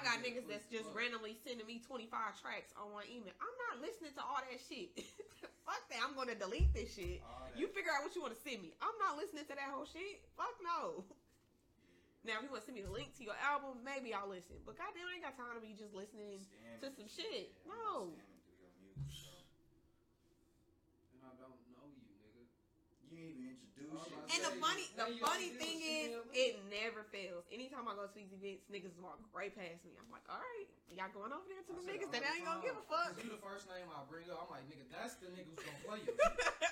I got niggas that's just randomly sending me 25 tracks on one email. I'm not listening to all that shit. Fuck that. I'm going to delete this shit. You figure out what you want to send me. I'm not listening to that whole shit. Fuck no. Now, if you want to send me the link to your album, maybe I'll listen. But goddamn, I ain't got time to be just listening to some shit. Yeah, no. And I don't know you, nigga. You ain't even introduced shit. And the funny thing is, it never fails. Anytime I go to these events, niggas walk right past me. I'm like, all right, y'all going over there to the niggas that ain't gonna give a fuck. You the first name I bring up. I'm like, nigga, that's the nigga who's gonna play you.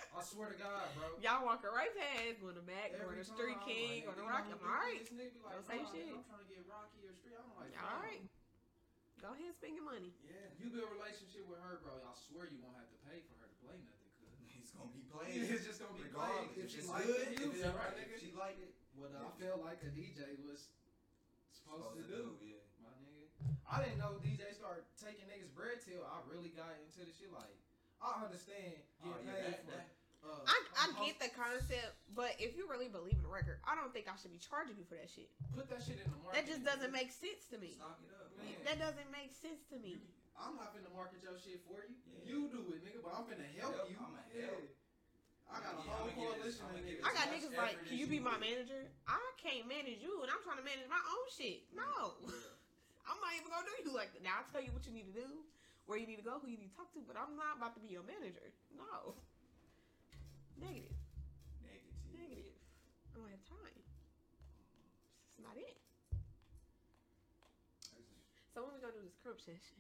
I swear to God, bro. Y'all walking right past when the Mac or the Street King or the Rocky. I'm all right. This nigga be like, I'm trying to get Rocky or Street. I'm like, all right. Go ahead and spend your money. Yeah, you build a relationship with her, bro. I swear you won't have to pay for her to play nothing, cause he's gonna be playing. It's just gonna be regardless. Playing. If she liked it, music, right, nigga? If she liked it. What I felt like a DJ was supposed to do, yeah, my nigga. I didn't know DJ started taking niggas bread till I really got into the shit. Like, I understand getting paid for that. I get the concept, but if you really believe in the record, I don't think I should be charging you for that shit. Put that shit in the market. That just doesn't make sense to me. Stock it up, man. That doesn't make sense to me. I'm not finna market your shit for you. Yeah. You do it, nigga, but I'm finna help you. I'm a help. I got a whole coalition. I got niggas like, can you be my manager? I can't manage you, and I'm trying to manage my own shit. No. Yeah. I'm not even gonna do you like that. Now, I'll tell you what you need to do, where you need to go, who you need to talk to, but I'm not about to be your manager. No. Negative. I don't have time. It's not it. So when we gonna do this crump session?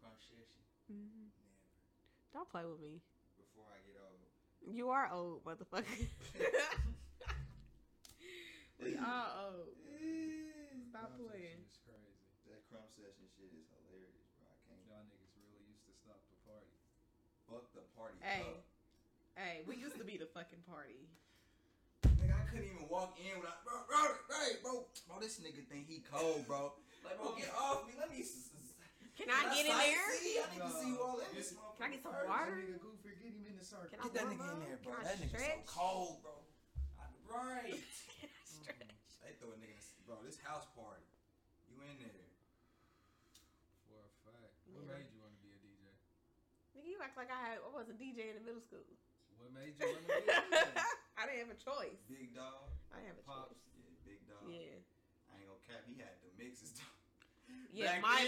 Crump session? Mm-hmm. Never. Don't play with me. Before I get old. You are old, motherfucker. We are old. Stop playing. It's crazy. That crump session shit is hilarious, bro. I can't. Y'all niggas really used to stop the party. Fuck the party. Hey. Up. Hey, we used to be the fucking party. Nigga, I couldn't even walk in without, bro, this nigga think he cold, bro. Like, bro, get off me. Let me. Can I get in there? I need to see you all in this. Can I get some water? Nigga, goofy, get him in the circle. Get that nigga in there, bro. That nigga's so cold, bro. Right. Can I stretch? They throw a nigga, bro. This house party. You in there? For a fact. What made you want to be a DJ? Nigga, you act like I was a DJ in middle school. What made you want to be a DJ? I didn't have a choice. Big dog. I didn't have a choice. Yeah, big dog. Yeah. I ain't gonna cap. He had the mixes. Yeah, my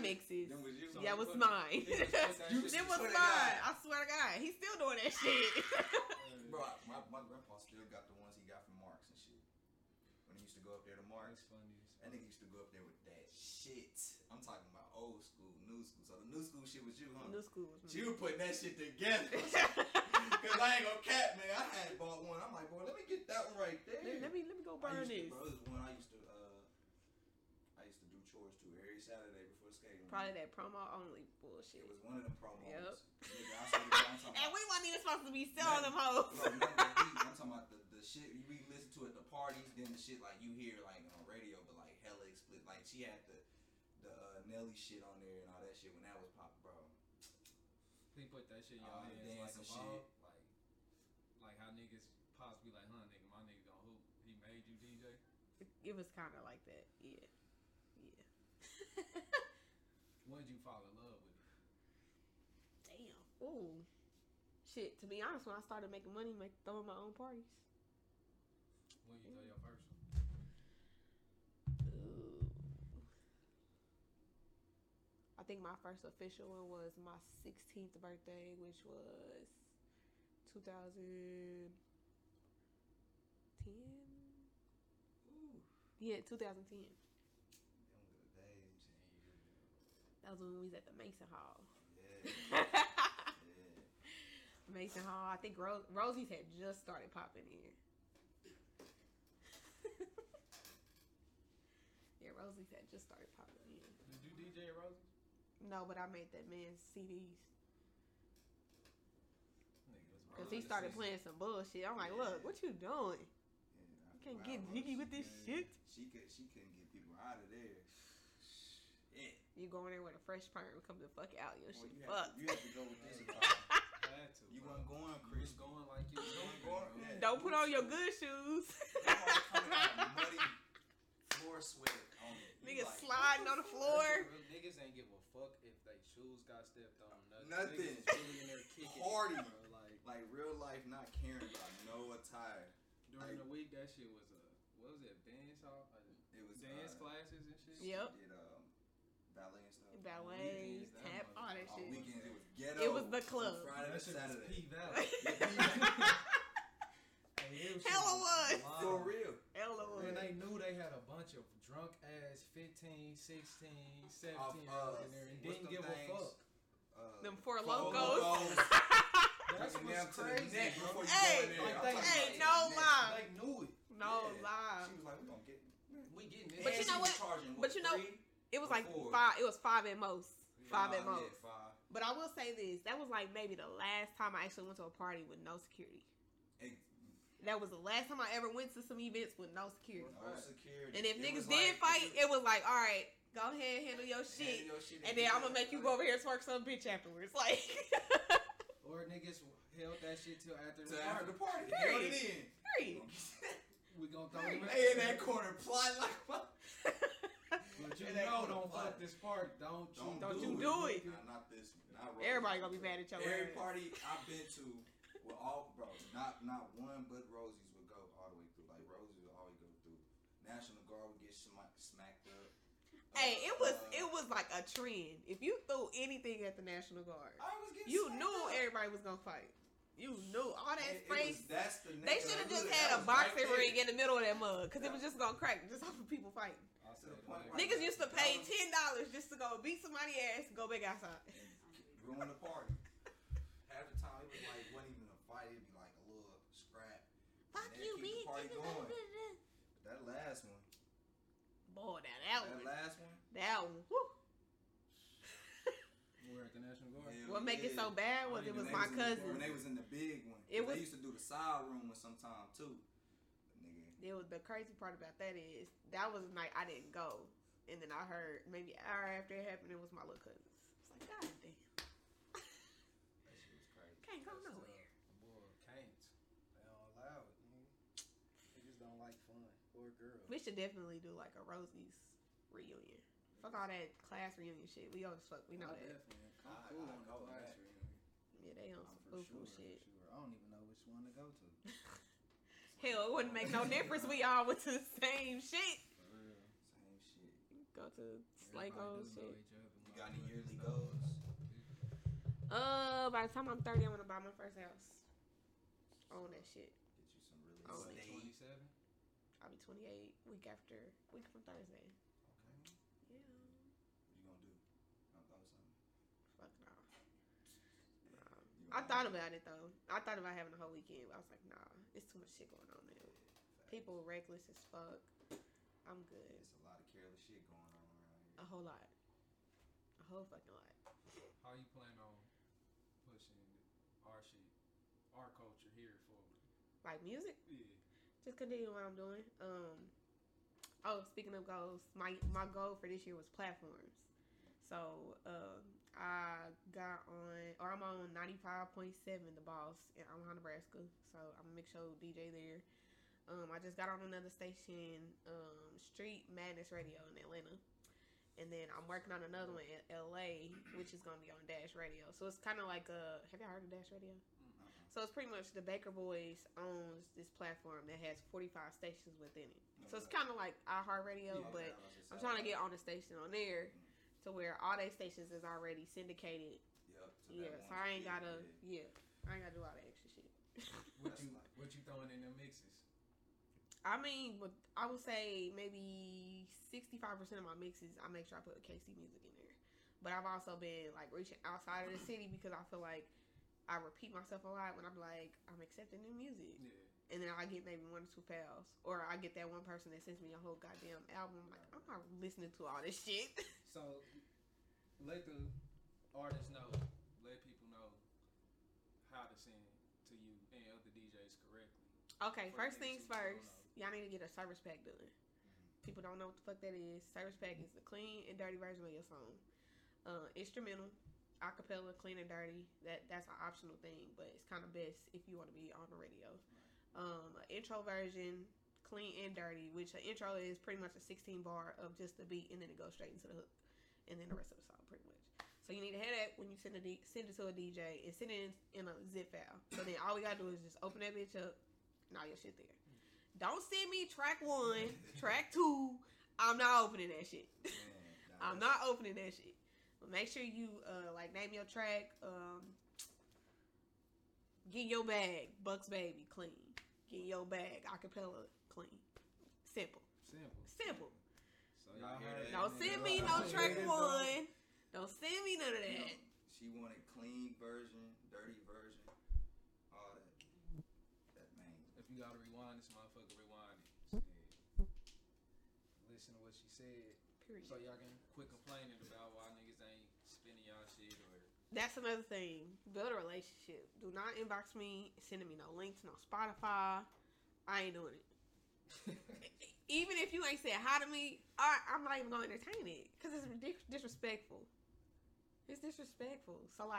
mixes. Them was you. Yeah, it was mine. It was mine. I swear to God, he's still doing that shit. Bro, my grandpa still got the ones he got from Marks and shit. When he used to go up there to Marks, that nigga used to go up there with that shit. I'm talking about old school, new school. So the new school shit was you, huh? New school was me. She was putting that shit together. Because I ain't gonna cap, man. I had bought one. I'm like, boy, let me get that one right there. Let me go burn this. Bro, this is one I used to do chores to every Saturday before skating. Probably that promo only bullshit. It was one of them promos. Yep. Nigga, and we weren't even supposed to be selling them hoes. Bro, I'm talking about the shit we listen to at the parties, then the shit like you hear like on radio, but like hella explicit. Like she had the Nelly shit on there and all that shit when that was popping, bro. He put that shit in your hands like a ball. Like how niggas pops be like, huh, nigga, my nigga gonna hoop. He made you DJ. It was kind of like that, yeah. Yeah. When did you fall in love with it? Damn. Ooh. Shit, to be honest, when I started making money, throwing my own parties. When you throw your first one? Ooh. I think my first official one was my 16th birthday, which was 2010. Ooh. Yeah, 2010. That was when we was at the Mason Hall. Yeah. Yeah. Mason Hall. I think Rosie's had just started popping in. Yeah, Rosie's had just started popping in. Did you DJ at Rosie's? No, but I made that man's CDs. Because he started playing some bullshit. I'm like, look, what you doing? Yeah, you can't get jiggy with this shit. She couldn't get people out of there. Yeah. You go in there with a fresh perm and come the fuck out. Your shit fucked. You have to go with this. You weren't going, Chris. Going like you were going. Don't put on your good shoes. Muddy, floor sweat. Niggas like, sliding on the floor. Niggas ain't give a fuck if they shoes got stepped on. Nothing. Really in there kicking. Party. Like real life, not caring about no attire. During the week, that shit was what was it? Dance hall? It was dance classes and shit. Yep. She did, ballet and stuff. Ballet, tap, all that shit. On weekends, it was ghetto. It was the club. Friday and Saturday. P Valley. Hella was. For real. Hella was. And they knew they had a bunch of drunk ass 15, 16, 17 in there and didn't give a fuck. Them Four Locos. That's what's crazy. Hey, no lie. They knew it. No lie. She was like, we getting it. But you know what? It was like five. It was five at most. Five at most. But I will say this: that was like maybe the last time I actually went to a party with no security. That was the last time I ever went to some events with no security. And if niggas did fight, it was like, all right, go ahead, handle your shit, and then I'm gonna make you go over here and twerk some bitch afterwards, like. Or niggas held that shit till after the party. Period. We gonna throw him in that corner, plot like what. But you know, don't fuck this party. Don't do it. Not this. Not everybody gonna be mad at your ass. Every party I've been to, with all bro, not one, but Rosie's would go all the way through. Like Rosie's would always go through. National Guard would get smacked up. Hey, it was like a trend. If you threw anything at the National Guard, you knew everybody was gonna fight. You knew all that space. They should have just had a boxing ring in the middle of that mug because it was just gonna crack just off of people fighting. Niggas used to pay $10 just to go beat somebody's ass and go back outside. Ruin the party. Half the time it was like it wasn't even a fight, it'd be like a little scrap. Fuck you, bitch. But that last one. Boy, that one. That last one. That one. Woo. We're at the National Guard. Yeah, what make it so bad was it was my cousin. When they was in the big one. They used to do the side room with sometime too. Nigga. It was the crazy part about that is that was the night I didn't go, and then I heard maybe an hour after it happened it was my little cousins. It's like god damn, that shit was crazy. Can't go nowhere. Boy, can't. They don't allow it. They just don't like fun or girls. We should definitely do like a Rosie's reunion. Fuck all that class reunion shit. We all just fuck. We know that. I'm cool on class reunion. Yeah, they on some boo-boo shit. I don't even know which one to go to. Hell, it wouldn't make no difference. We all went to the same shit. For real. Same shit. Go to Slago's shit. You got any yearly goals? By the time I'm 30, I'm gonna buy my first house. Own that shit. Get you some really estate. 27? I'll be 28 week from Thursday. Okay. Yeah. What you gonna do? I thought of something. Fuck no. I thought about it though. I thought about having a whole weekend, but I was like, nah, it's too much shit going on, man. People reckless as fuck. I'm good. There's a lot of careless shit going on around here. A whole lot. A whole fucking lot. How you plan on pushing our shit, our culture here forward? Like music? Yeah. Just continue what I'm doing. Speaking of goals, my goal for this year was platforms. So, I'm on 95.7 The Boss in Omaha, Nebraska. So, I'm a mix show DJ there. I just got on another station, Street Madness Radio in Atlanta. And then I'm working on another one in LA, which is going to be on Dash Radio. So, it's kind of like have y'all heard of Dash Radio? Mm-hmm. So, it's pretty much the Baker Boys owns this platform that has 45 stations within it. Okay. So, it's kind of like iHeartRadio, but I'm trying to get on the station on there. Mm-hmm. To where all their stations is already syndicated. Yep. So I ain't gotta. Yeah, I ain't gotta do all that extra shit. What you throwing in them mixes? I mean, I would say maybe 65% of my mixes, I make sure I put KC music in there. But I've also been like reaching outside of the city because I feel like I repeat myself a lot when I'm like I'm accepting new music. Yeah. And then I get maybe one or two fails. Or I get that one person that sends me a whole goddamn album. I'm like, I'm not listening to all this shit. So, let the artists know. Let people know how to sing to you and other DJs correctly. Okay, first things first. Y'all need to get a service pack done. Mm-hmm. People don't know what the fuck that is. Service pack is the clean and dirty version of your song. Instrumental. Acapella, clean and dirty. That's an optional thing. But it's kind of best if you want to be on the radio. An intro version, Clean and Dirty, which the intro is pretty much a 16 bar of just the beat, and then it goes straight into the hook, and then the rest of the song pretty much. So you need to have that when you send it to a DJ, and send it in a zip file. So then all we gotta do is just open that bitch up and all your shit there. Don't send me track 1, track 2. I'm not opening that shit. I'm not opening that shit. But make sure you name your track. Get your bag, Bucks Baby, clean. Get your bag, acapella, clean. Simple. So y'all heard that. Don't send me no track 1. Don't send me none of that. You know, she wanted clean version, dirty version, all that. That man. If you gotta rewind this motherfucker, rewind it. Shit. Listen to what she said. Period. So y'all can quit complaining about why niggas ain't spending y'all shit or. That's another thing. Build a relationship. Do not inbox me, sending me no links, no Spotify. I ain't doing it. Even if you ain't said hi to me, I'm not even gonna entertain it because it's disrespectful. It's disrespectful. So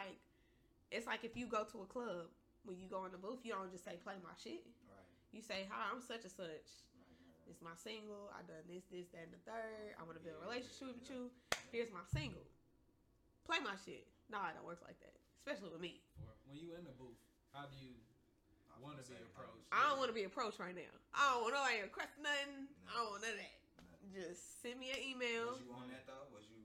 it's like if you go to a club, when you go in the booth, you don't just say play my shit. Right. You say hi, I'm such and such. Right. It's my single. I done this, that, and the third. I want to build a relationship with you. Here's my single. Play my shit. No, it don't work like that, especially with me. When you in the booth, how do you want to be approached? I don't want to be approached right now. I don't want nobody to request nothing. No. I don't want none of that. Nothing. Just send me an email. Was you on that though? Was you?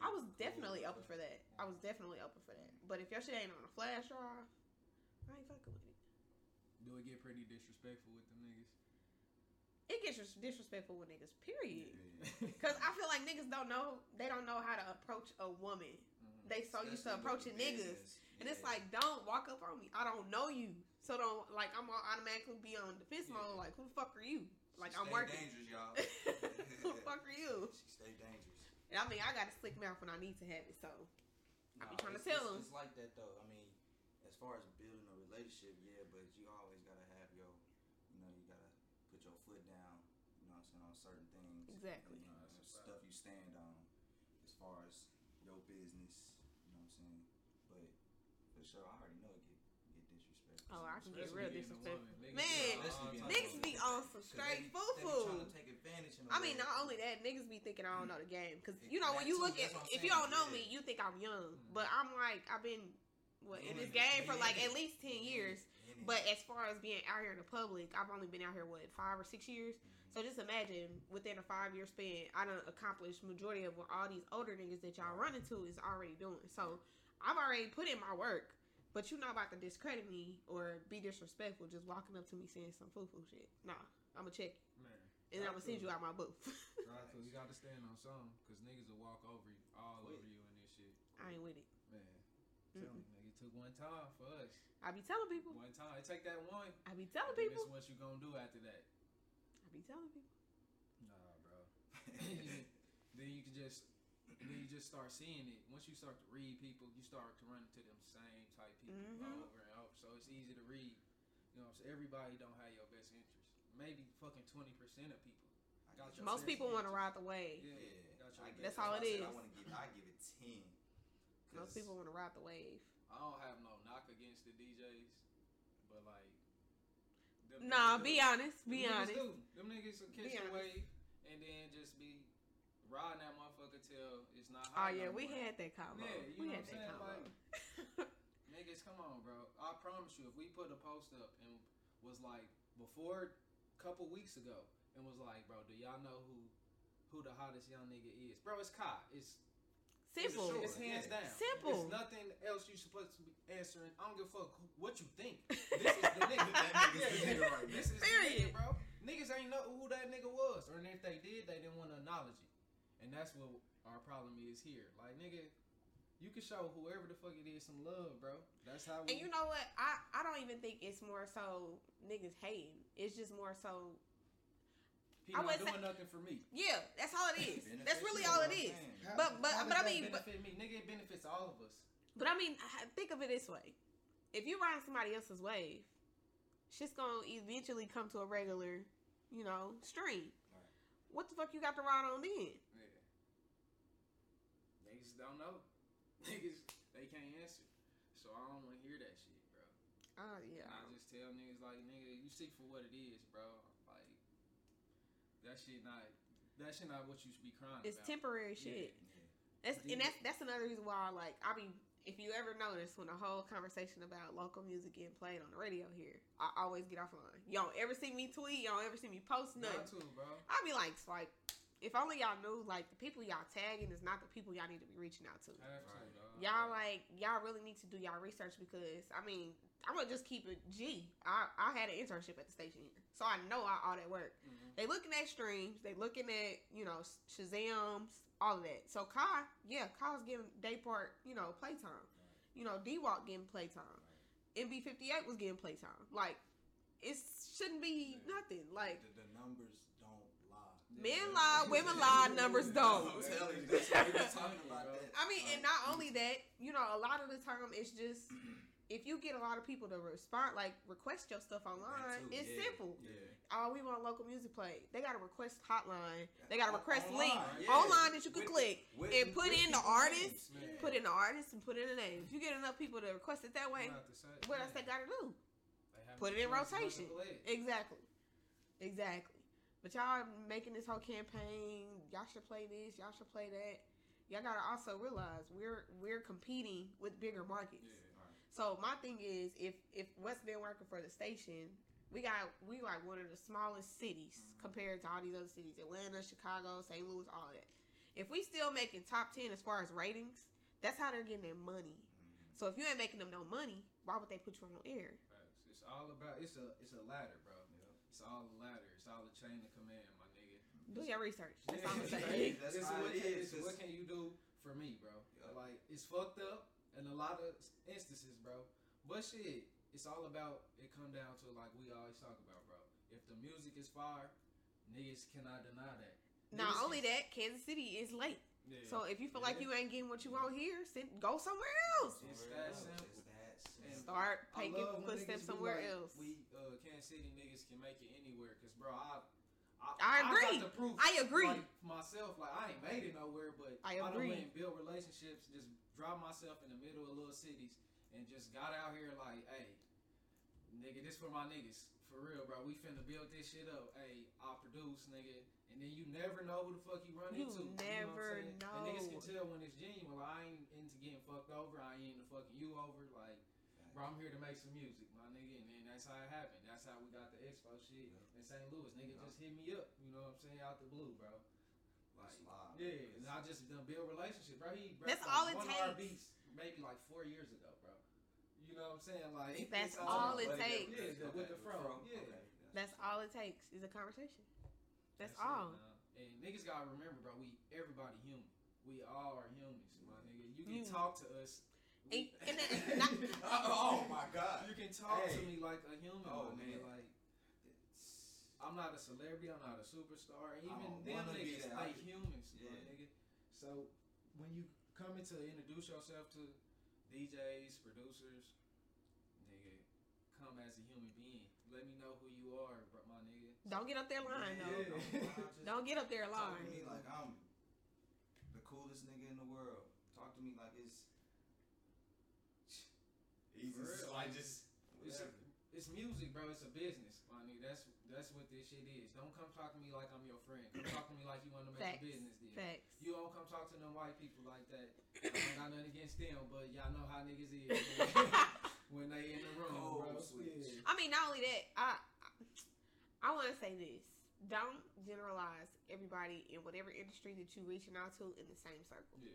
I was cool definitely open for that. I was definitely open for that. But if your shit ain't on a flash drive, I ain't fucking with it. Do it get pretty disrespectful with them niggas? It gets disrespectful with niggas, period. Because I feel like niggas don't know how to approach a woman. Mm-hmm. They so used to approaching niggas. Yeah. And it's like, don't walk up on me. I don't know you. So don't, I'm going to automatically be on defense mode. Like, who the fuck are you? She I'm working. Dangerous, y'all. Who the fuck are you? She stay dangerous. And I mean, I got a slick mouth when I need to have it, so I be trying to tell them. It's like that, though. I mean, as far as building a relationship, yeah, but you always got to have your, you got to put your foot down, you know what I'm saying, on certain things. Exactly. And, some stuff you stand on as far as your business, you know what I'm saying? But for sure, I already know it get disrespectful. Oh, I can get real disrespectful. Man, niggas be on some straight foo-foo. Trying to take advantage of not only that, niggas be thinking I don't know the game. Because, when you look at, if you don't know me, you think I'm young. Mm-hmm. But I'm I've been... Well, in this game for at least 10 years, but as far as being out here in the public, I've only been out here 5 or 6 years. Mm-hmm. So just imagine within a 5-year span, I done accomplished majority of what all these older niggas that y'all run into is already doing. So I've already put in my work, but you're not about to discredit me or be disrespectful just walking up to me saying some foo-foo shit. Nah, I'ma check you, man, and I'm gonna send you out my booth. Right, so you gotta stand on something, cause niggas will walk over you, over you and this shit. I ain't with it, man. Nigga, it took one time for us. I be telling people. One time. It take that one. I be telling people. That's what you gonna do after that. I be telling people. Nah, bro. then you just start seeing it. Once you start to read people, you start to run into them same type people over and over. So it's easy to read. You know what I'm saying? Everybody don't have your best interest. Maybe fucking 20% of people. Most people want to ride the wave. Yeah. That's all it is. I give it 10. Most people want to ride the wave. I don't have no knock against the DJs, but be honest. Them niggas will catch the wave and then just be riding that motherfucker till it's not hot. Oh yeah, we had that combo. Yeah, you know what I'm saying? Niggas, come on, bro. I promise you, if we put a post up and was before a couple weeks ago and was bro, do y'all know who the hottest young nigga is? Bro, it's Kai. Simple. It's hands down. Simple. There's nothing else you supposed to be answering. I don't give a fuck what you think. This is the nigga. That nigga's the nigga right now. This is the nigga, bro. Niggas ain't know who that nigga was. Or if they did, they didn't want to acknowledge it. And that's what our problem is here. Nigga, you can show whoever the fuck it is some love, bro. That's how we... And you know what? I don't even think it's more so niggas hating. It's just more so... People I wasn't doing nothing for me. Yeah, that's all it is. That's really all it is. How, but I mean, benefit me, nigga, it benefits all of us. But I mean, think of it this way: if you ride somebody else's wave, shit's gonna eventually come to a regular, stream. Right. What the fuck you got to ride on then? Yeah. Niggas don't know. Niggas they can't answer, so I don't want to hear that shit, bro. Oh yeah. And I just tell niggas nigga, you see for what it is, bro. That shit not what you should be crying about. It's temporary shit. Yeah. That's another reason why if you ever notice when the whole conversation about local music getting played on the radio here, I always get offline. Y'all don't ever see me tweet, y'all don't ever see me post nothing. Too, bro. I be like, if only y'all knew, like, the people y'all tagging is not the people y'all need to be reaching out to. Absolutely. Y'all, like, y'all really need to do y'all research because, I mean, I'm going to just keep it G. I had an internship at the station here, so I know all that work. Mm-hmm. They looking at streams. They looking at, Shazams, all of that. So, Kyle's getting day part, playtime. Right. D-Walk getting playtime. Right. MB58 was getting playtime. Like, it shouldn't be nothing. Like, the numbers don't. Men lie, women lie, numbers don't. I mean, and not only that, a lot of the time it's just if you get a lot of people to respond, like request your stuff online, it's simple. Yeah. Oh, we want local music played. They got a request hotline. They got a request link online that you can click and put in the artist, and put in the name. If you get enough people to request it that way, what else they got to do? Put it in rotation. Exactly. But y'all making this whole campaign, y'all should play this, y'all should play that. Y'all gotta also realize we're competing with bigger markets. Yeah, right. So my thing is, if what's been working for the station, we like one of the smallest cities compared to all these other cities, Atlanta, Chicago, St. Louis, all that. If we still making top 10 as far as ratings, that's how they're getting their money. Mm-hmm. So if you ain't making them no money, why would they put you on air? It's all about it's a ladder, bro. Yeah. It's all a ladder. It's all a chain of command, my nigga. Do your research. That's all I'm saying. That's what it is. What can you do for me, bro? Yeah. Like, it's fucked up in a lot of instances, bro. But shit, it's all about, it come down to, like we always talk about, bro. If the music is fire, niggas cannot deny that. Not only that, Kansas City is late. Yeah. So if you feel like you ain't getting what you want here, go somewhere else. It's that simple. Start taking footsteps somewhere else. We Kansas City niggas can make it anywhere, cause bro, I agree. Got the proof, I agree. Like, myself, like I ain't made it nowhere, but I done went and built relationships. Just dropped myself in the middle of little cities and just got out here like, hey, nigga, this for my niggas. For real, bro. We finna build this shit up. Hey, I produce, nigga. And then you never know who the fuck you run into. You never know. And niggas can tell when it's genuine. Like, I ain't into getting fucked over. I ain't into fucking you over. Like, bro, I'm here to make some music, my nigga. And then that's how it happened. That's how we got the expo shit in St. Louis. Nigga just hit me up. You know what I'm saying? Out the blue, bro. Like, live, yeah. And I just done build relationship, bro. That's like all it takes. One RB's maybe like 4 years ago, bro. You know what I'm saying? Like, that's all it takes. Yeah, with the front. Yeah. That's all it takes is a conversation. That's all. And niggas gotta remember, bro, everybody human. We all are humans, my nigga. You can talk to us. Oh my God. You can talk to me like a human, man. Like, I'm not a celebrity, I'm not a superstar. Even them niggas like humans, my nigga. So when you come in to introduce yourself to DJs, producers, nigga, come as a human being. Let me know who you are, my nigga. Don't get up there lying, though. Don't get up there lying. Talk to me like I'm the coolest nigga in the world. Talk to me like it's easy. So I just it's music, bro. It's a business, my nigga. That's what this shit is. Don't come talk to me like I'm your friend. Come talk to me like you want to make a business deal. Facts. You don't come talk to them white people like that. I ain't got nothing against them, but y'all know how niggas is when they in the room, bro. Yeah. I mean, not only that, I want to say this. Don't generalize everybody in whatever industry that you reaching out to in the same circle. Yeah.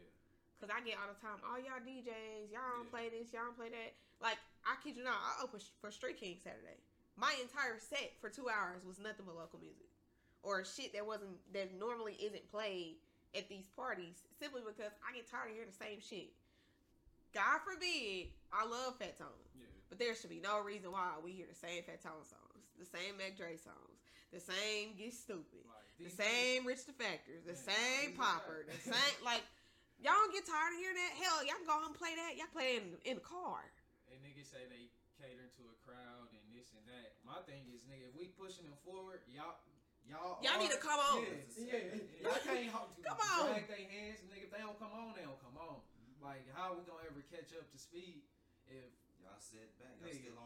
Because I get all the time, y'all DJs, y'all don't play this, y'all don't play that. Like, I kid you not, I opened for Street King Saturday. My entire set for 2 hours was nothing but local music. Or shit that normally isn't played at these parties. Simply because I get tired of hearing the same shit. God forbid, I love Fat Tone. Yeah. But there should be no reason why we hear the same Fat Tone songs, the same Mac Dre songs, the same Get Stupid, the same Rich the Factors, the same Popper, the same, like... Y'all don't get tired of hearing that? Hell, y'all can go home and play that. Y'all play it in the car. And niggas say they cater to a crowd and this and that. My thing is, nigga, if we pushing them forward, y'all need to come on. Yeah. Y'all can't drag their hands. Nigga, if they don't come on, they don't come on. Mm-hmm. Like, how we gonna ever catch up to speed if y'all sit back? Y'all still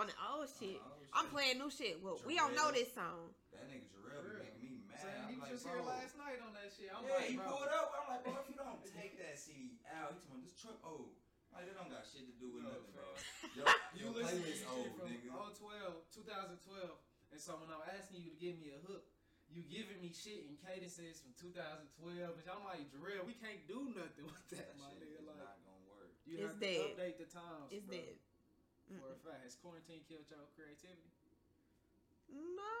on the old shit. I'm playing new shit. Well, we don't know this song. That nigga Jarrell be making me saying? He was just here last night on that shit. He pulled up. I'm like, bro, if you don't take that CD out, he's on this trip old. Like, it don't got shit to do with nothing, bro. You listen to this shit from 2012, and so when I'm asking you to give me a hook, you giving me shit in cadences from 2012, which I'm like, Jarrell, we can't do nothing with that, my nigga. It's like, not gonna work. You have to update the times, it's bro. Dead. Mm-mm. For a fact, has quarantine killed your creativity? No.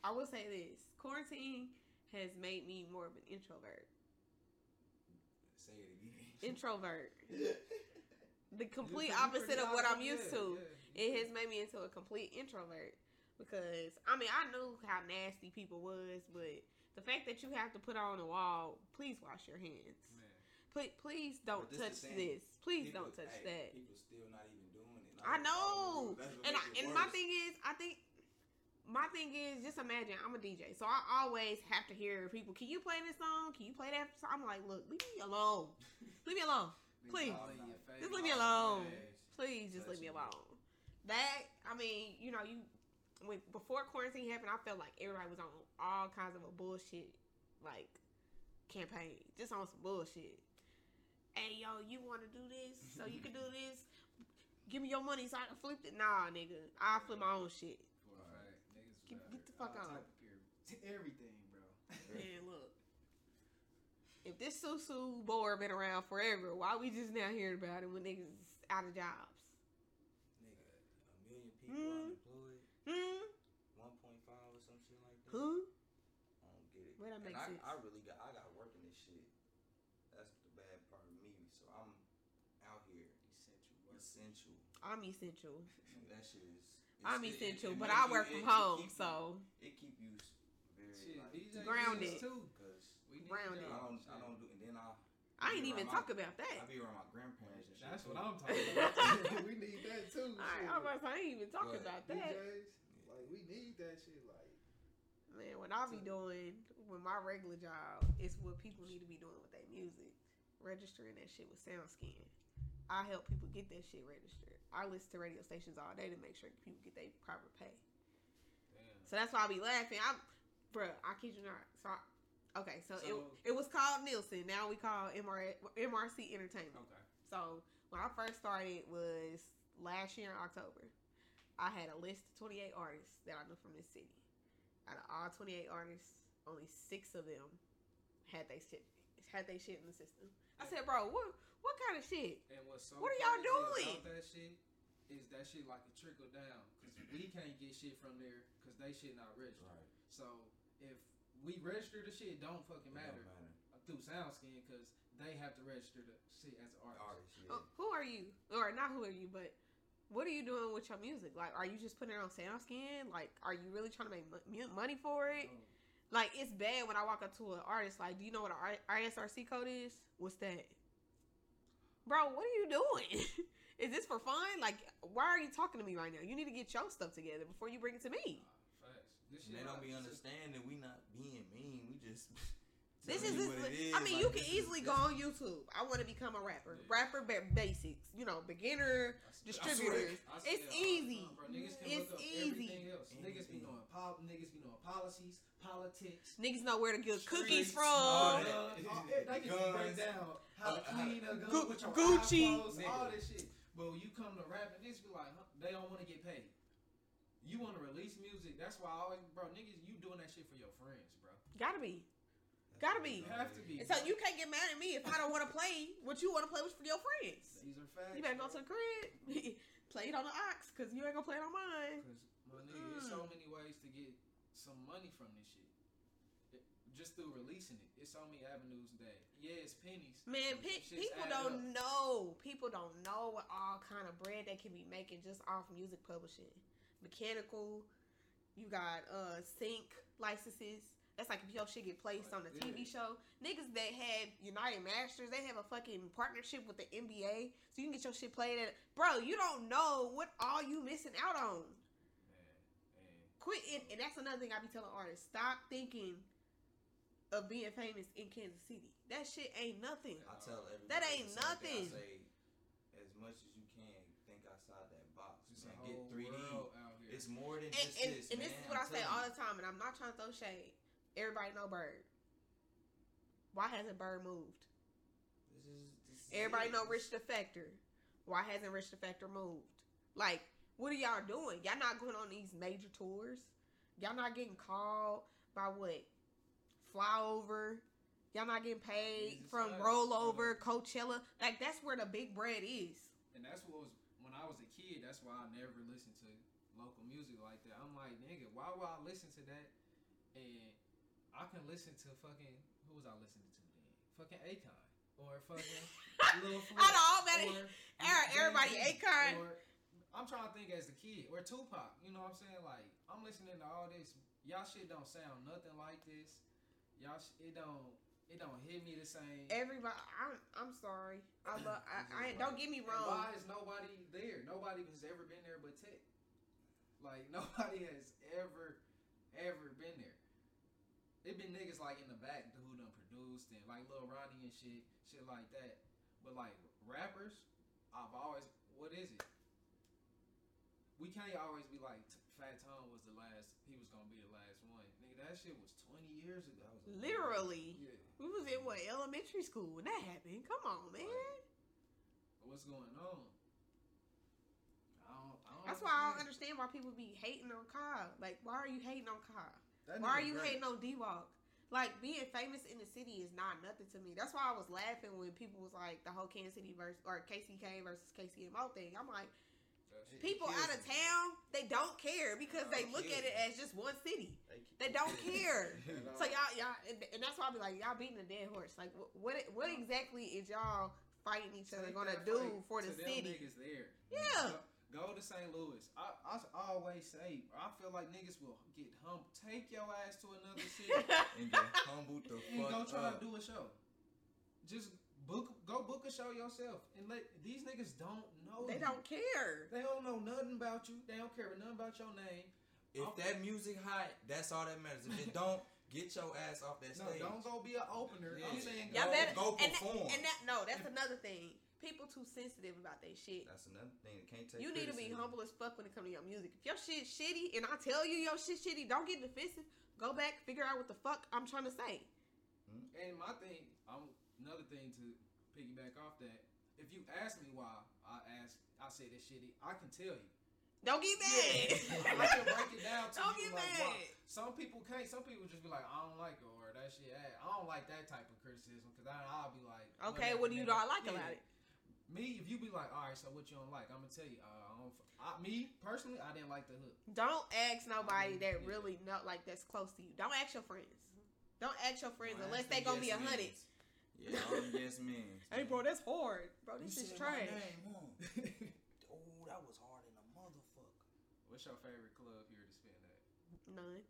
I will say this. Quarantine has made me more of an introvert. Say it again. Introvert. The complete opposite of what I'm used to. Yeah. It has made me into a complete introvert. Because, I mean, I knew how nasty people was, but the fact that you have to put on a wall, please wash your hands. Man. Please don't touch this. Please don't touch that. People still not even doing it. I know. And my thing is, just imagine I'm a DJ, so I always have to hear people. Can you play this song? Can you play that song? I'm like, look, leave me alone. Leave me alone, please. Just leave me alone, please. Just leave me alone. That I mean, you know, before quarantine happened, I felt like everybody was on all kinds of a bullshit like campaign, just on some bullshit. Hey, yo, you want to do this? So you can do this? Give me your money so I can flip it? Nah, nigga. I'll flip my own shit. All right. Niggas get the fuck out. Everything, bro. Man, look. If this Susu board been around forever, why we just now hearing about it when niggas is out of jobs? Nigga, a million people unemployed. 1.5 or some shit like that. Who? I don't get it. Well, that makes sense. I got work in this shit. That's the bad part of me. So I'm out here. Essential. I'm essential. That shit is. I'm essential, but I work from home, so. It keep you very grounded. Too, grounded. I don't do, and then I ain't even talk about that. I be around my grandparents and shit. That's what I'm talking about. We need that too. I ain't even talking about that. DJs, like we need that shit, like. Man, what I be doing with my regular job is what people need to be doing with their music. Registering that shit with SoundScan. I help people get that shit registered. I listen to radio stations all day to make sure people get their proper pay. Damn. So that's why I be laughing. I kid you not. So it was called Nielsen. Now we call MRC Entertainment. Okay. So when I first started was last year in October. I had a list of 28 artists that I knew from this city. Out of all 28 artists, only 6 of them had they shit in the system. I said, bro, what kind of shit? And what's so what are y'all doing? About that shit is that shit like a trickle down because we can't get shit from there because they shit not registered. Right. So if we register the shit, don't fucking matter through SoundScan because they have to register the shit as an artist. Yeah. Who are you? Or not who are you, but. What are you doing with your music? Like, are you just putting it on SoundScan? Like, are you really trying to make money for it? Oh. Like, it's bad when I walk up to an artist. Like, do you know what an ISRC code is? What's that? Bro, what are you doing? Is this for fun? Like, why are you talking to me right now? You need to get your stuff together before you bring it to me. Facts. They don't be understanding. We not being mean. We just... This is. I mean, like, you can easily go on YouTube. I want to become a rapper. Yeah. Rapper basics. You know, beginner distributors. It's easy. Bro, niggas can look up everything else. Niggas be knowing pop. Niggas be knowing policies, politics. Niggas know where to get streets, cookies from. They can break down how to clean a gun with your Gucci, closed, all this shit. But when you come to rap and this be like, huh? They don't want to get paid. You want to release music? That's why I always, bro, niggas, you doing that shit for your friends, bro. Gotta be. You have to be. And so you can't get mad at me if I don't want to play what you want to play with for your friends. These are facts. You better go to the crib. Play it on the ox because you ain't going to play it on mine. Because, my nigga, there's so many ways to get some money from this shit. Just through releasing it. It's so many avenues that, yeah, it's pennies. Man, people don't know. People don't know what all kind of bread they can be making just off music publishing. Mechanical. You got sync licenses. That's like if your shit get placed on a TV show. Niggas that had United Masters, they have a fucking partnership with the NBA, so you can get your shit played at. Bro, you don't know what all you missing out on. Man. Quit it, and that's another thing I be telling artists. Stop thinking of being famous in Kansas City. That shit ain't nothing. I tell everybody that ain't nothing. I say, as much as you can, think outside that box. Man, get 3D. here. It's more than just this. And man, this is what I say all the time, and I'm not trying to throw shade. Everybody know Bird. Why hasn't Bird moved? This is everybody know Rich the Factor. Why hasn't Rich the Factor moved? Like, what are y'all doing? Y'all not going on these major tours. Y'all not getting called by what? Flyover. Y'all not getting paid from Rollover, Coachella. Like, that's where the big bread is. And that's what was, when I was a kid, that's why I never listened to local music like that. I'm like, nigga, why would I listen to that? And I can listen to fucking, who was I listening to then? Fucking Akon. Or fucking Lil Flip. I don't know, everybody Akon. Or, I'm trying to think as a kid. Or Tupac. You know what I'm saying? Like, I'm listening to all this. Y'all shit don't sound nothing like this. Y'all it don't hit me the same. Everybody, I'm sorry. Don't get me wrong. And why is nobody there? Nobody has ever been there but Tech. Like, nobody has ever been there. It been niggas like in the back who done produced and like Lil Ronnie and shit like that. But like rappers, what is it? We can't always be like Fat Tom was the last. He was gonna be the last one, nigga. That shit was 20 years ago. Literally, yeah. We was in what elementary school when that happened. Come on, man. Like, what's going on? I don't That's why I don't understand why people be hating on Kyle. Like, why are you hating on Kyle? Why are you hating on D-Walk? Like, being famous in the city is not nothing to me. That's why I was laughing when people was like the whole Kansas City or KCK versus KCMO thing. I'm like, people out of town, they don't care because they look at it as just one city. They don't care. So y'all, and that's why I be like, y'all beating a dead horse. Like, what exactly is y'all fighting each other gonna do for the city? Niggas there. Yeah. Go to St. Louis. I always say, I feel like niggas will get humbled. Take your ass to another city and get humbled the fuck and go try to do a show. Just book a show yourself and let these niggas don't know. They don't care. They don't know nothing about you. They don't care nothing about your name. If that music hot, that's all that matters. If it don't, get your ass off that stage. No, don't go be an opener. Yeah. I'm saying go perform. That's another thing. People too sensitive about their shit. That's another thing that can't take. You need to be humble as fuck when it comes to your music. If your shit shitty, and I tell you your shit shitty, don't get defensive. Go back, figure out what the fuck I'm trying to say. And my thing, another thing to piggyback off that. If you ask me why I said it's shitty, I can tell you. Don't get mad. Yeah. I can break it down to don't you. Don't get mad. Why. Some people can't. Some people just be like, I don't like it or that shit. I don't like that type of criticism because I'll be like, okay, what do you not like about it? Me, if you be like, all right, so what you don't like? I'm gonna tell you. Me personally, I didn't like the hook. Don't ask nobody that really not like that's close to you. Don't ask your friends. Don't ask your friends unless they gonna be 100. Yeah, I'm yes man. Hey, bro, that's hard, bro. This is trash. Oh, that was hard in a motherfucker. What's your favorite club here to spend at? None.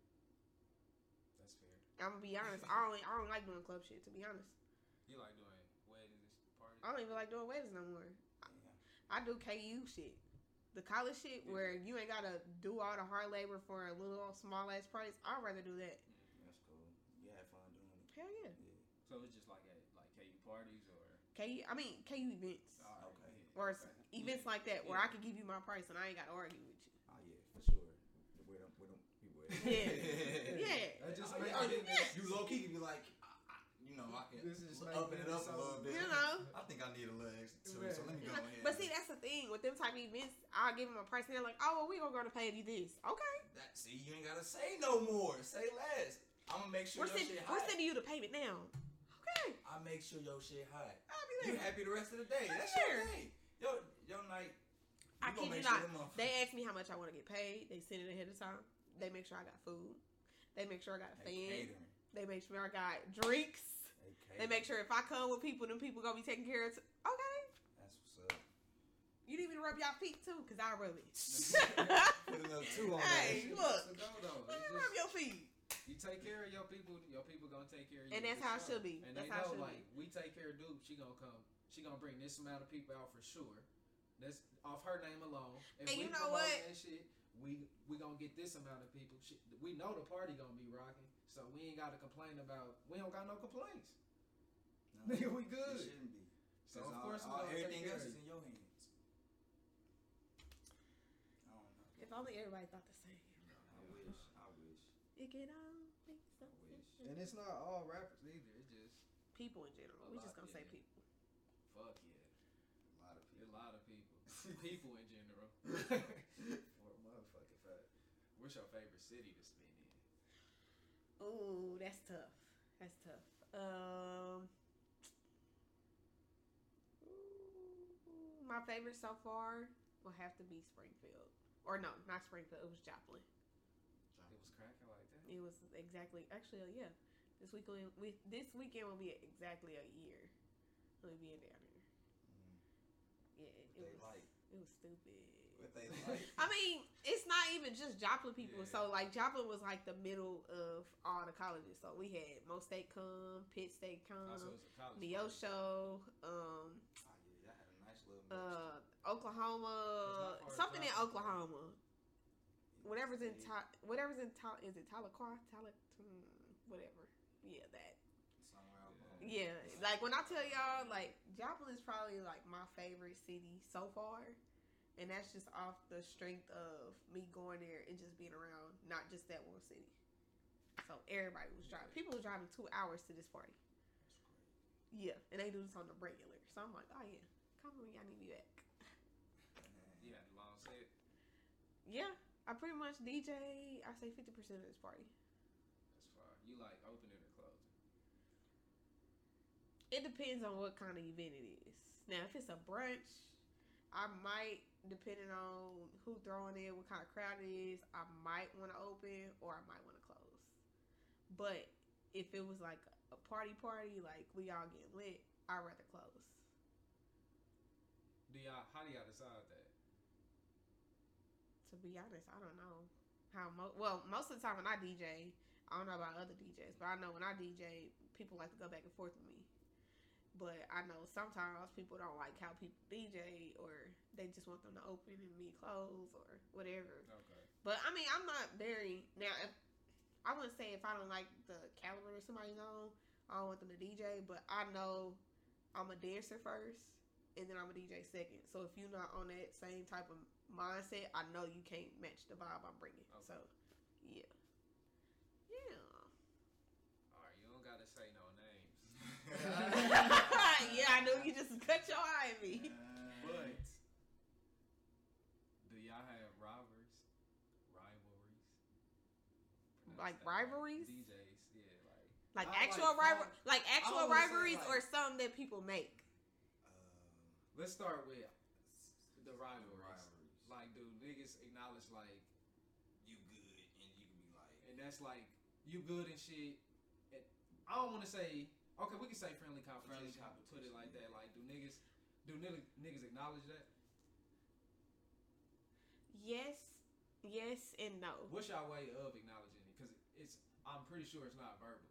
That's fair. I'm gonna be honest. I don't like doing club shit. To be honest. You like doing weddings? I don't even like doing weddings no more. Yeah. I do KU shit. The college shit where you ain't got to do all the hard labor for a little small ass price. I'd rather do that. That's cool. You had fun doing it. Hell yeah. So it's just like KU parties or? KU events. Oh, okay. Or events like that where I can give you my price and I ain't got to argue with you. Oh, yeah, for sure. We don't you would. Yeah. Yeah. You low key can be like, you know, I can open it up a little bit. You know, I think I need a little extra too, so let me go ahead. But see, that's the thing with them type of events. I'll give them a price, and they're like, "Oh, well, we gonna go to pay you this." Okay. See, you ain't gotta say no more. Say less. I'm gonna make sure your shit hot. We're sending you the payment now. Okay. I make sure your shit hot. I'll be there. You happy the rest of the day? That's your day. Your night. I kid you not. They asked me how much I want to get paid. They send it ahead of time. They make sure I got food. They make sure I got a fan. They make sure I got drinks. Okay. They make sure if I come with people, them people gonna be taken care of. Okay. That's what's up. You didn't even rub y'all feet too, because I rub it. Put another two on hey, that. Hey, look. Let me rub your feet. You take care of your people gonna take care of you. And that's how it should be. And that's how it should be. We take care of Duke, she gonna come. She gonna bring this amount of people out for sure. That's off her name alone. And you know what? That shit, we gonna get this amount of people. We know the party gonna be rocking, so we ain't gotta complain about. We don't got no complaints. No, nigga, we good. It shouldn't be. So of course, everything else is in your hands. I don't know. If Probably everybody thought the same. I wish. It can all be something. And it's not all rappers either. It's just people in general. We just gonna say people. Fuck yeah. A lot of people. People in general. For a motherfucking fact. What's your favorite city to spend in? Ooh, that's tough. My favorite so far will have to be Springfield. Or no, not Springfield. It was Joplin. It was cracking like that. It was exactly. Actually, yeah. This weekend will be exactly a year. We'll be in down here. Yeah, it was stupid. What they like? I mean, it's not even just Joplin people. Yeah. So like Joplin was like the middle of all the colleges. So we had Mo State come, Pitt State come, Neosho, I had a nice little Oklahoma, something in Oklahoma. Whatever's in Tahlequah, whatever. Yeah, that. Yeah, like when I tell y'all, like Joplin is probably like my favorite city so far, and that's just off the strength of me going there and just being around not just that one city. So everybody was driving. People were driving 2 hours to this party. That's great. Yeah, and they do this on the regular. So I'm like, oh yeah, come on, y'all need me back. You had a long set. Yeah, I pretty much DJ. I say 50% of this party. That's fire. You like opening or closing? It depends on what kind of event it is. Now, if it's a brunch, I might, depending on who throwing it, what kind of crowd it is, I might want to open or I might want to close. But if it was like a party, like we all getting lit, I'd rather close. How do y'all decide that? To be honest, I don't know. Most of the time when I DJ, I don't know about other DJs, but I know when I DJ, people like to go back and forth with me. But I know sometimes people don't like how people DJ, or they just want them to open and me close or whatever. Okay. But I mean, I'm not very now. I wouldn't say if I don't like the caliber of somebody's on, I don't want them to DJ. But I know I'm a dancer first, and then I'm a DJ second. So if you're not on that same type of mindset, I know you can't match the vibe I'm bringing. Okay. So, yeah. Alright, you don't gotta say no names. Yeah, I know you just cut your eye at me. But do y'all have rivalries? Like rivalries? Like DJs, yeah, actual rivalries, or some that people make. Let's start with the rivalries. Like, do niggas acknowledge like you good, and you can be like, and that's like you good and shit. I don't want to say, okay, we can say friendly competition. Friendly competition, put it like that. Like, do niggas acknowledge that? Yes, and no. What's your way of acknowledging it? Because I'm pretty sure it's not verbal.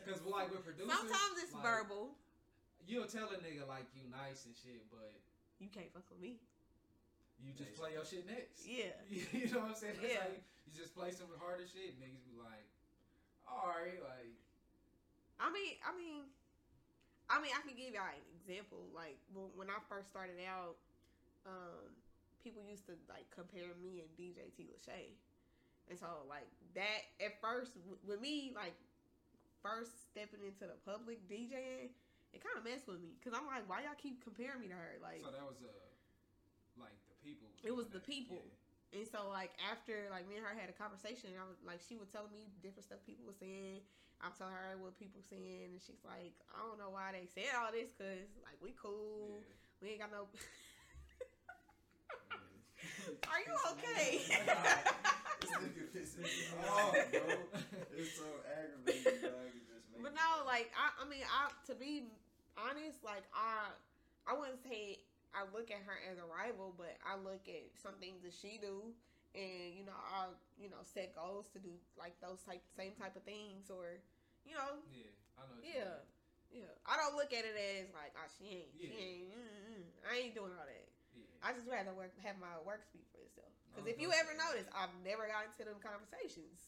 Because like with producers, sometimes it's like, verbal. You'll tell a nigga like you nice and shit, but you can't fuck with me. You just play your shit next. Yeah. You know what I'm saying? That's yeah. Like you just play some harder shit and niggas be like, alright, like. I mean, I can give y'all an example. Like, when I first started out, people used to, like, compare me and DJ T. Lachey. And so, like, that, at first, with me, like, first stepping into the public DJing, it kind of messed with me. Because I'm like, why y'all keep comparing me to her? Like, so that was like the people. It was the people. Yeah. And so like after like me and her had a conversation, and I was like, she would tell me different stuff people were saying. I'm telling her what people were saying, and she's like, I don't know why they said all this, cause like we cool. Yeah. We ain't got no Are you okay? This nigga pisses me off, bro. It's so aggravating, dog. It just makes but no, like I mean to be honest, like I wouldn't say I look at her as a rival, but I look at some things that she do, and I set goals to do like those same type of things, or yeah, I know. Yeah. I don't look at it as like she ain't. I ain't doing all that. Yeah. I just rather have my work speak for itself. Because if you ever notice, I've never got into them conversations.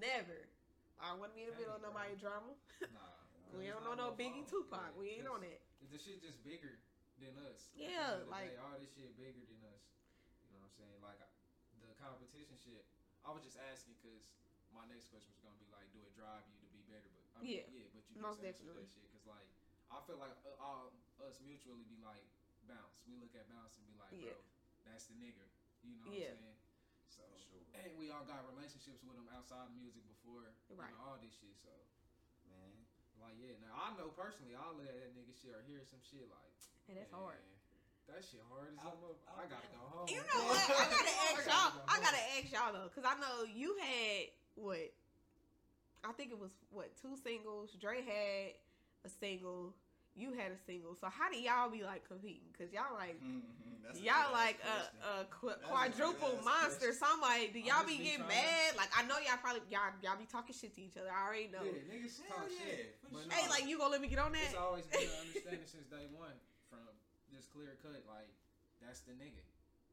Never. I wouldn't be in the middle of nobody's drama. Nah, we don't know no Biggie, Tupac. Yeah, we ain't on that. The shit just bigger. than us. Yeah, like all this shit bigger than us. You know what I'm saying? Like the competition shit. I was just asking because my next question was gonna be like, do it drive you to be better? But I mean, but you just answered that shit because like I feel like all us mutually be like Bounce. We look at Bounce and be like, bro, that's the nigger. You know what I'm saying? So sure. And we all got relationships with them outside of music before you know, all this shit. So man, like now I know personally, I look at that nigga shit or hear some shit like, and it's hard. That shit hard as a motherfucker. I gotta go home. You know what? I gotta ask y'all though, because I know you had what? I think it was what 2 singles. Dre had a single. You had a single. So how do y'all be like competing? Because y'all like y'all like a quadruple monster. So I'm like, do y'all be getting mad? Like I know y'all probably y'all be talking shit to each other. I already know. Yeah, niggas talk shit. But no, hey, like you gonna let me get on that? It's always been an understanding since day one from. Just clear cut, like that's the nigga.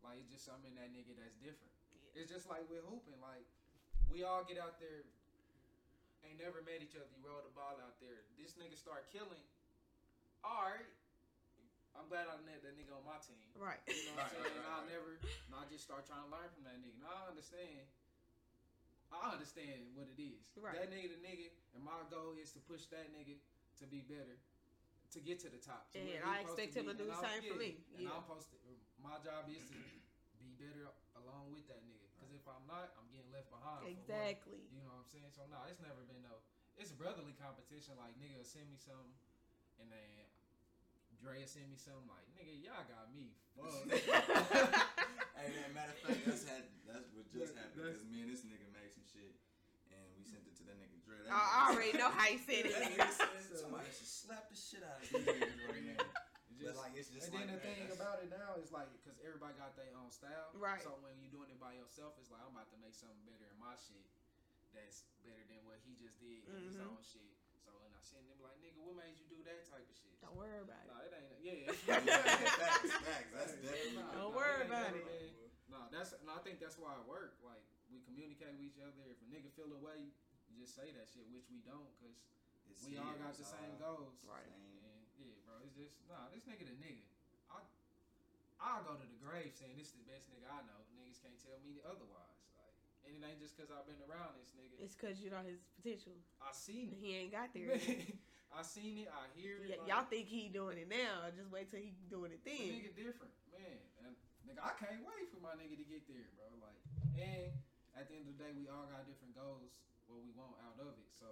Like it's just something in that nigga that's different. Yeah. It's just like with hooping, like we all get out there, ain't never met each other. You roll the ball out there. This nigga start killing. All right, I'm glad I met that nigga on my team. Right. You know what I'm saying? And I'll never. And I just start trying to learn from that nigga. Now I understand what it is. Right. That nigga, the nigga, and my goal is to push that nigga to be better. To get to the top. To I expect him to do the same for me. And I'm posted. My job is to be better along with that nigga. Because if I'm not, I'm getting left behind. Exactly. You know what I'm saying? So, no, it's never been no. It's a brotherly competition. Like, nigga will send me something. And then Dre send me something. Like, nigga, y'all got me fucked. Hey, man, matter of fact, that's what just happened. Because me and this nigga made some shit. And we sent it to that nigga Dre. I already know how he said it. Somebody should slap the shit out of these niggas right now. About it now is like, because everybody got their own style. Right. So when you're doing it by yourself, it's like, I'm about to make something better in my shit that's better than what he just did in his own shit. So, and I send them like, nigga, what made you do that type of shit? Don't worry about it. No, it ain't. Yeah. Facts. That's definitely. Don't worry about it. No, I think that's why it worked. Like, we communicate with each other. If a nigga feel away, you just say that shit, which we don't, because we all got the same goals. Right. And yeah, bro, it's just, this nigga the nigga. I'll go to the grave saying this is the best nigga I know. Niggas can't tell me otherwise. Like, and it ain't just because I've been around this nigga. It's because you know his potential. I seen it. He ain't got there yet. I seen it. I hear it. Y'all think he doing it now. Just wait till he doing it then. Nigga different, man. And, nigga, I can't wait for my nigga to get there, bro. Like, and at the end of the day, we all got different goals, what we want out of it. So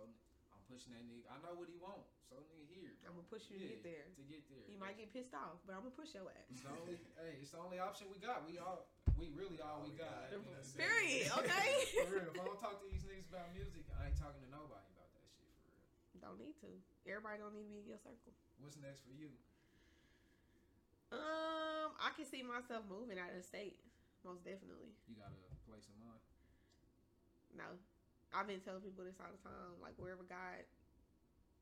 I'm pushing that nigga. I know what he want. So nigga, here, bro. I'm gonna push you to get there. He might get pissed off, but I'm gonna push your ass. It's the only option we got. We really all we got. Period. Okay. For real. If I don't talk to these niggas about music, I ain't talking to nobody about that shit. For real. Don't need to. Everybody don't need to be in your circle. What's next for you? I can see myself moving out of the state, most definitely. You got a place in mind? No, I've been telling people this all the time. Like wherever God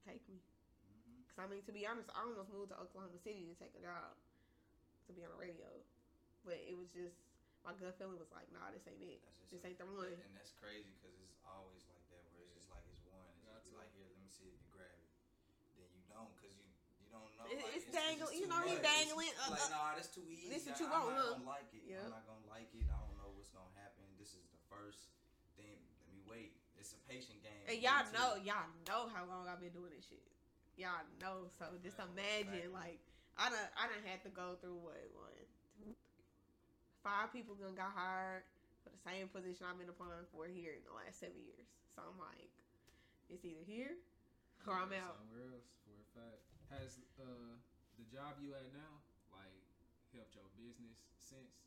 take me, because I mean to be honest, I almost moved to Oklahoma City to take a job to be on the radio, but it was just my gut feeling was like, nah, this ain't it. This ain't the one. And that's crazy because it's always like that, where it's just like it's one. It's just like here, let me see if you grab it. Then you don't, because you don't know. It's dangling. You know, he's dangling. Like, nah, that's too easy. This is too wrong. I'm not gonna like it. I don't know what's gonna happen. This is the first. Then let me wait. It's a patient game. And y'all know how long I've been doing this shit. Y'all know. So just imagine, like I done had to go through 5 people done got hired for the same position I've been applying for here in the last 7 years. So I'm like, it's either here or I'm out. Somewhere else for a fact. Has the job you at now like helped your business since?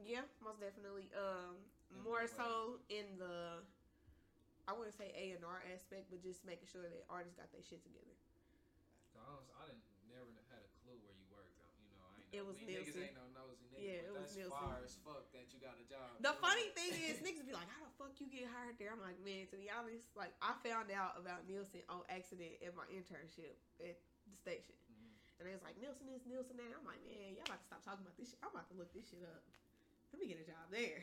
Yeah, most definitely. More so in the, I wouldn't say A&R aspect, but just making sure that artists got their shit together. I never had a clue where you worked. You know, it was Nielsen. Niggas ain't no nosy niggas. Yeah, it was Nielsen. Far as fuck that you got a job. The funny thing is, niggas be like, "How the fuck you get hired there?" I'm like, man, to be honest, like I found out about Nielsen on accident at my internship at the station, and they was like, "Nielsen this, Nielsen that." I'm like, man, y'all about to stop talking about this shit. I'm about to look this shit up. Let me get a job there.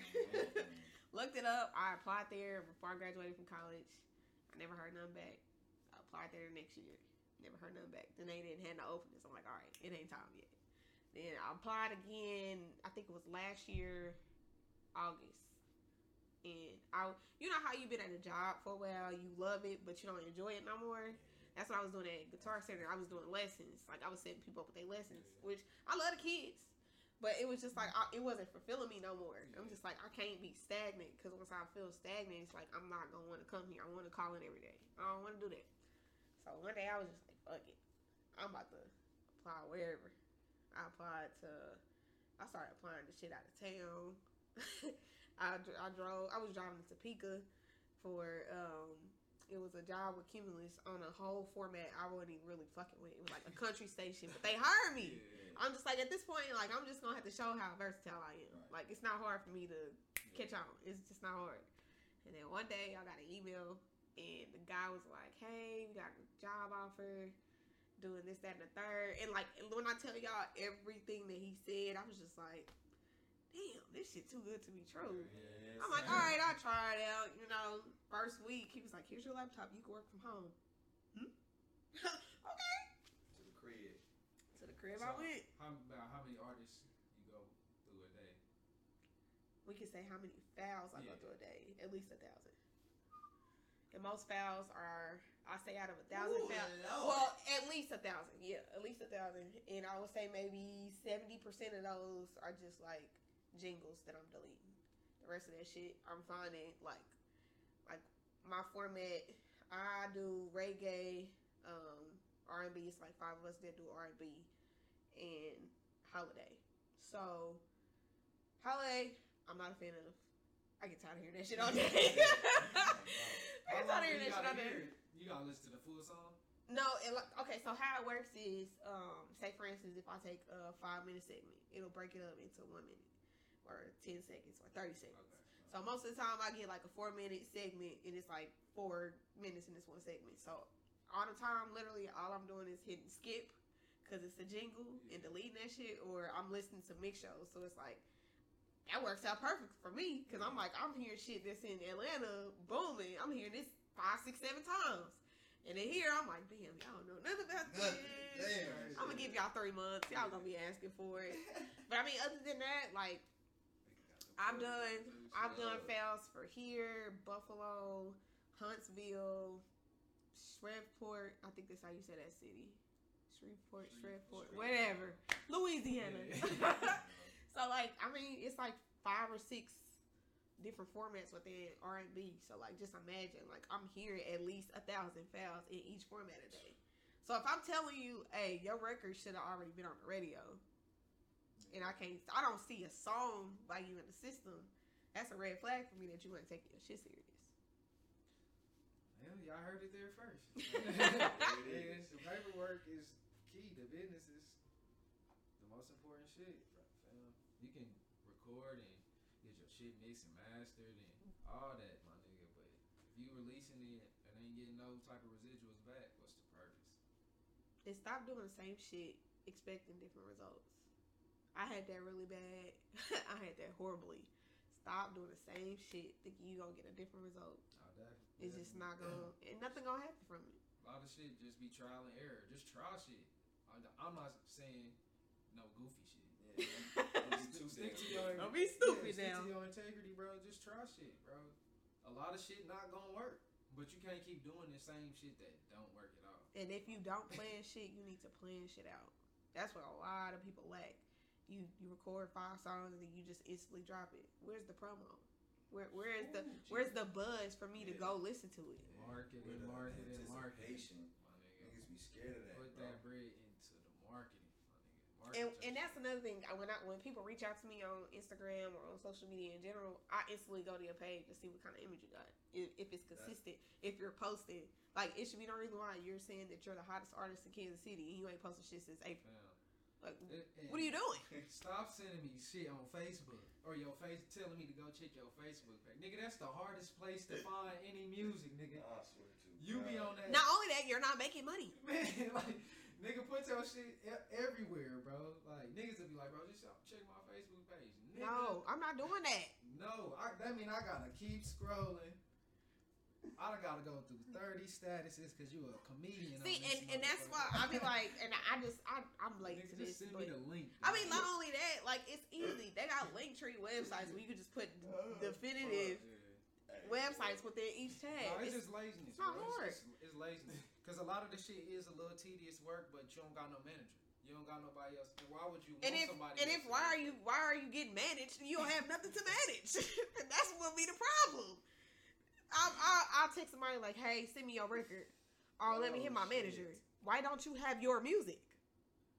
Looked it up. I applied there before I graduated from college. I never heard nothing back. I applied there the next year. Never heard nothing back. Then they didn't have no openings. I'm like, all right, it ain't time yet. Then I applied again. I think it was last year, August. And I, you know how you've been at a job for a while, you love it, but you don't enjoy it no more. That's what I was doing at Guitar Center. I was doing lessons. Like, I was setting people up with their lessons, which I love the kids. But it was just like, it wasn't fulfilling me no more. I'm just like, I can't be stagnant, because once I feel stagnant, it's like, I'm not going to want to come here. I want to call in every day. I don't want to do that. So one day I was just like, fuck it. I'm about to apply wherever. I started applying to shit out of town. I was driving to Topeka for, it was a job with Cumulus on a whole format I wasn't even really fucking with. It was like a country station, but they hired me. Yeah. I'm just like, at this point, like, I'm just gonna have to show how versatile I am. Right. Like, it's not hard for me to catch on. It's just not hard. And then one day, I got an email, and the guy was like, hey, we got a job offer, doing this, that, and the third. And, like, when I tell y'all everything that he said, I was just like, damn, this shit too good to be true. Yes. I'm like, all right, I'll try it out. You know, first week, he was like, here's your laptop. You can work from home. Okay. To the crib. So I went. How many artists you go through a day? We can say how many files I go through a day. At least 1,000. And most files are, I say out of 1,000 files. No. Well, at least 1,000. Yeah, at least 1,000. And I would say maybe 70% of those are just like jingles that I'm deleting. The rest of that shit, I'm finding like my format. I do reggae, R&B. It's like 5 of us that do R&B, and holiday. So holiday, I'm not a fan of. I get tired of hearing that shit all day. I get tired of hearing that shit all day. You gotta listen to the full song. No, okay, so how it works is, say for instance, if I take a 5-minute segment, it'll break it up into 1 minute, or 10 seconds, or 30 seconds. Okay. So most of the time, I get like a 4-minute segment, and it's like 4 minutes in this one segment. So all the time, literally, all I'm doing is hitting skip, because it's a jingle, and deleting that shit, or I'm listening to mix shows, so it's like, that works out perfect for me, because I'm like, I'm hearing shit that's in Atlanta, booming, I'm hearing this 5, 6, 7 times. And then here, I'm like, damn, y'all don't know nothing about this. I'm going to give y'all 3 months. Y'all going to be asking for it. But, I mean, other than that, like, I've done fails for here, Buffalo, Huntsville, Shreveport. I think that's how you say that city. Shreveport, whatever. Louisiana. Yeah. So, like, I mean, it's like 5 or 6 different formats within R&B. So, like, just imagine, like, I'm hearing at least 1,000 files in each format a day. So, if I'm telling you, hey, your record should have already been on the radio, and I don't see a song by you in the system, that's a red flag for me that you ain't taking your shit serious. Well, y'all heard it there first. The paperwork is key. The business is the most important shit, fam. You can record and get your shit mixed and mastered and all that, my nigga. But if you releasing it and ain't getting no type of residuals back, what's the purpose? And stop doing the same shit expecting different results. I had that really bad. I had that horribly. Stop doing the same shit thinking you gonna get a different result. It's just not gonna, and nothing gonna happen from it. A lot of shit just be trial and error. Just try shit. I'm not saying no goofy shit. Yeah, don't be stupid now. Stick to your integrity, bro. Just try shit, bro. A lot of shit not gonna work, but you can't keep doing the same shit that don't work at all. And if you don't plan shit, you need to plan shit out. That's what a lot of people lack. You record 5 songs and then you just instantly drop it. Where's the promo? Where's the buzz for me to go listen to it? Marketing. Niggas be scared of that. Put that bread into the marketing. And that's another thing. When people reach out to me on Instagram or on social media in general, I instantly go to your page to see what kind of image you got. If it's consistent, if you're posting, like, it should be no reason why you're saying that you're the hottest artist in Kansas City and you ain't posting shit since April. Like, what are you doing? Stop sending me shit on Facebook or your face telling me to go check your Facebook page, nigga. That's the hardest place to find any music, nigga. I swear to God. You be on that. Not only that, you're not making money, man. Like, nigga, put your shit everywhere, bro. Like, niggas will be like, bro, just check my Facebook page. Nigga. No, I'm not doing that. No, that mean I gotta keep scrolling. I done gotta go through 30 statuses because you a comedian. See, and that's why I be like, and I'm late to this. Just send me the link. I mean, not only that, like it's easy. They got Linktree websites where you can just put definitive websites within each tag. No, it's just laziness. It's not hard. It's laziness because a lot of the shit is a little tedious work, but you don't got no manager. You don't got nobody else. Why would you want somebody? And if why are you getting managed? You don't have nothing to manage. That's what be the problem. I'll text somebody like, "Hey, send me your record," or "Let me hit my manager." Why don't you have your music?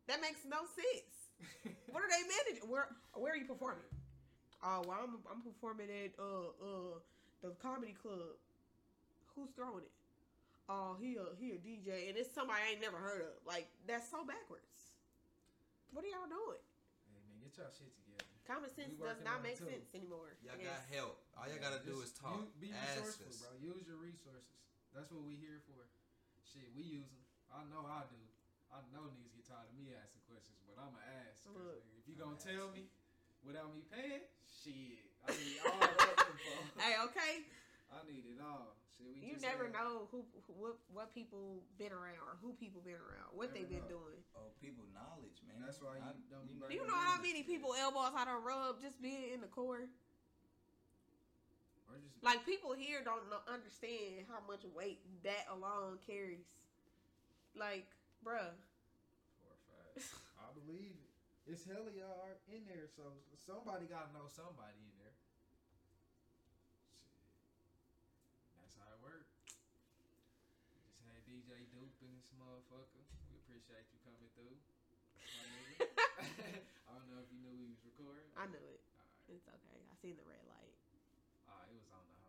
That makes no sense. What are they managing? Where are you performing? Oh, well, I'm performing at the comedy club. Who's throwing it? Oh, he a DJ, and it's somebody I ain't never heard of. Like, that's so backwards. What are y'all doing? Hey, man, get y'all shit together. Common sense does not make sense anymore. Y'all got help. All y'all got to do is talk. Be resourceful, bro. Use your resources. That's what we here for. Shit, we use them. I know I do. I know niggas get tired of me asking questions, but I'm going to ask. If you going to tell me without me paying, shit. I need all that info. Hey, okay. I need it all. Shit, we know what people been around or who people been around, what they've been doing. Oh, people knowledge, man. That's why you know how many people elbows I done rubbed just being in the core. Like, people here don't understand how much weight that alone carries. Like, bruh. 4 or 5. I believe it. It's hell y'all are in there, so somebody gotta know somebody in there. That's how it works. Just had DJ Dupe in this motherfucker. We appreciate you coming through. I don't know if you knew we was recording. I knew it. All right. It's okay. I seen the red light. It was on the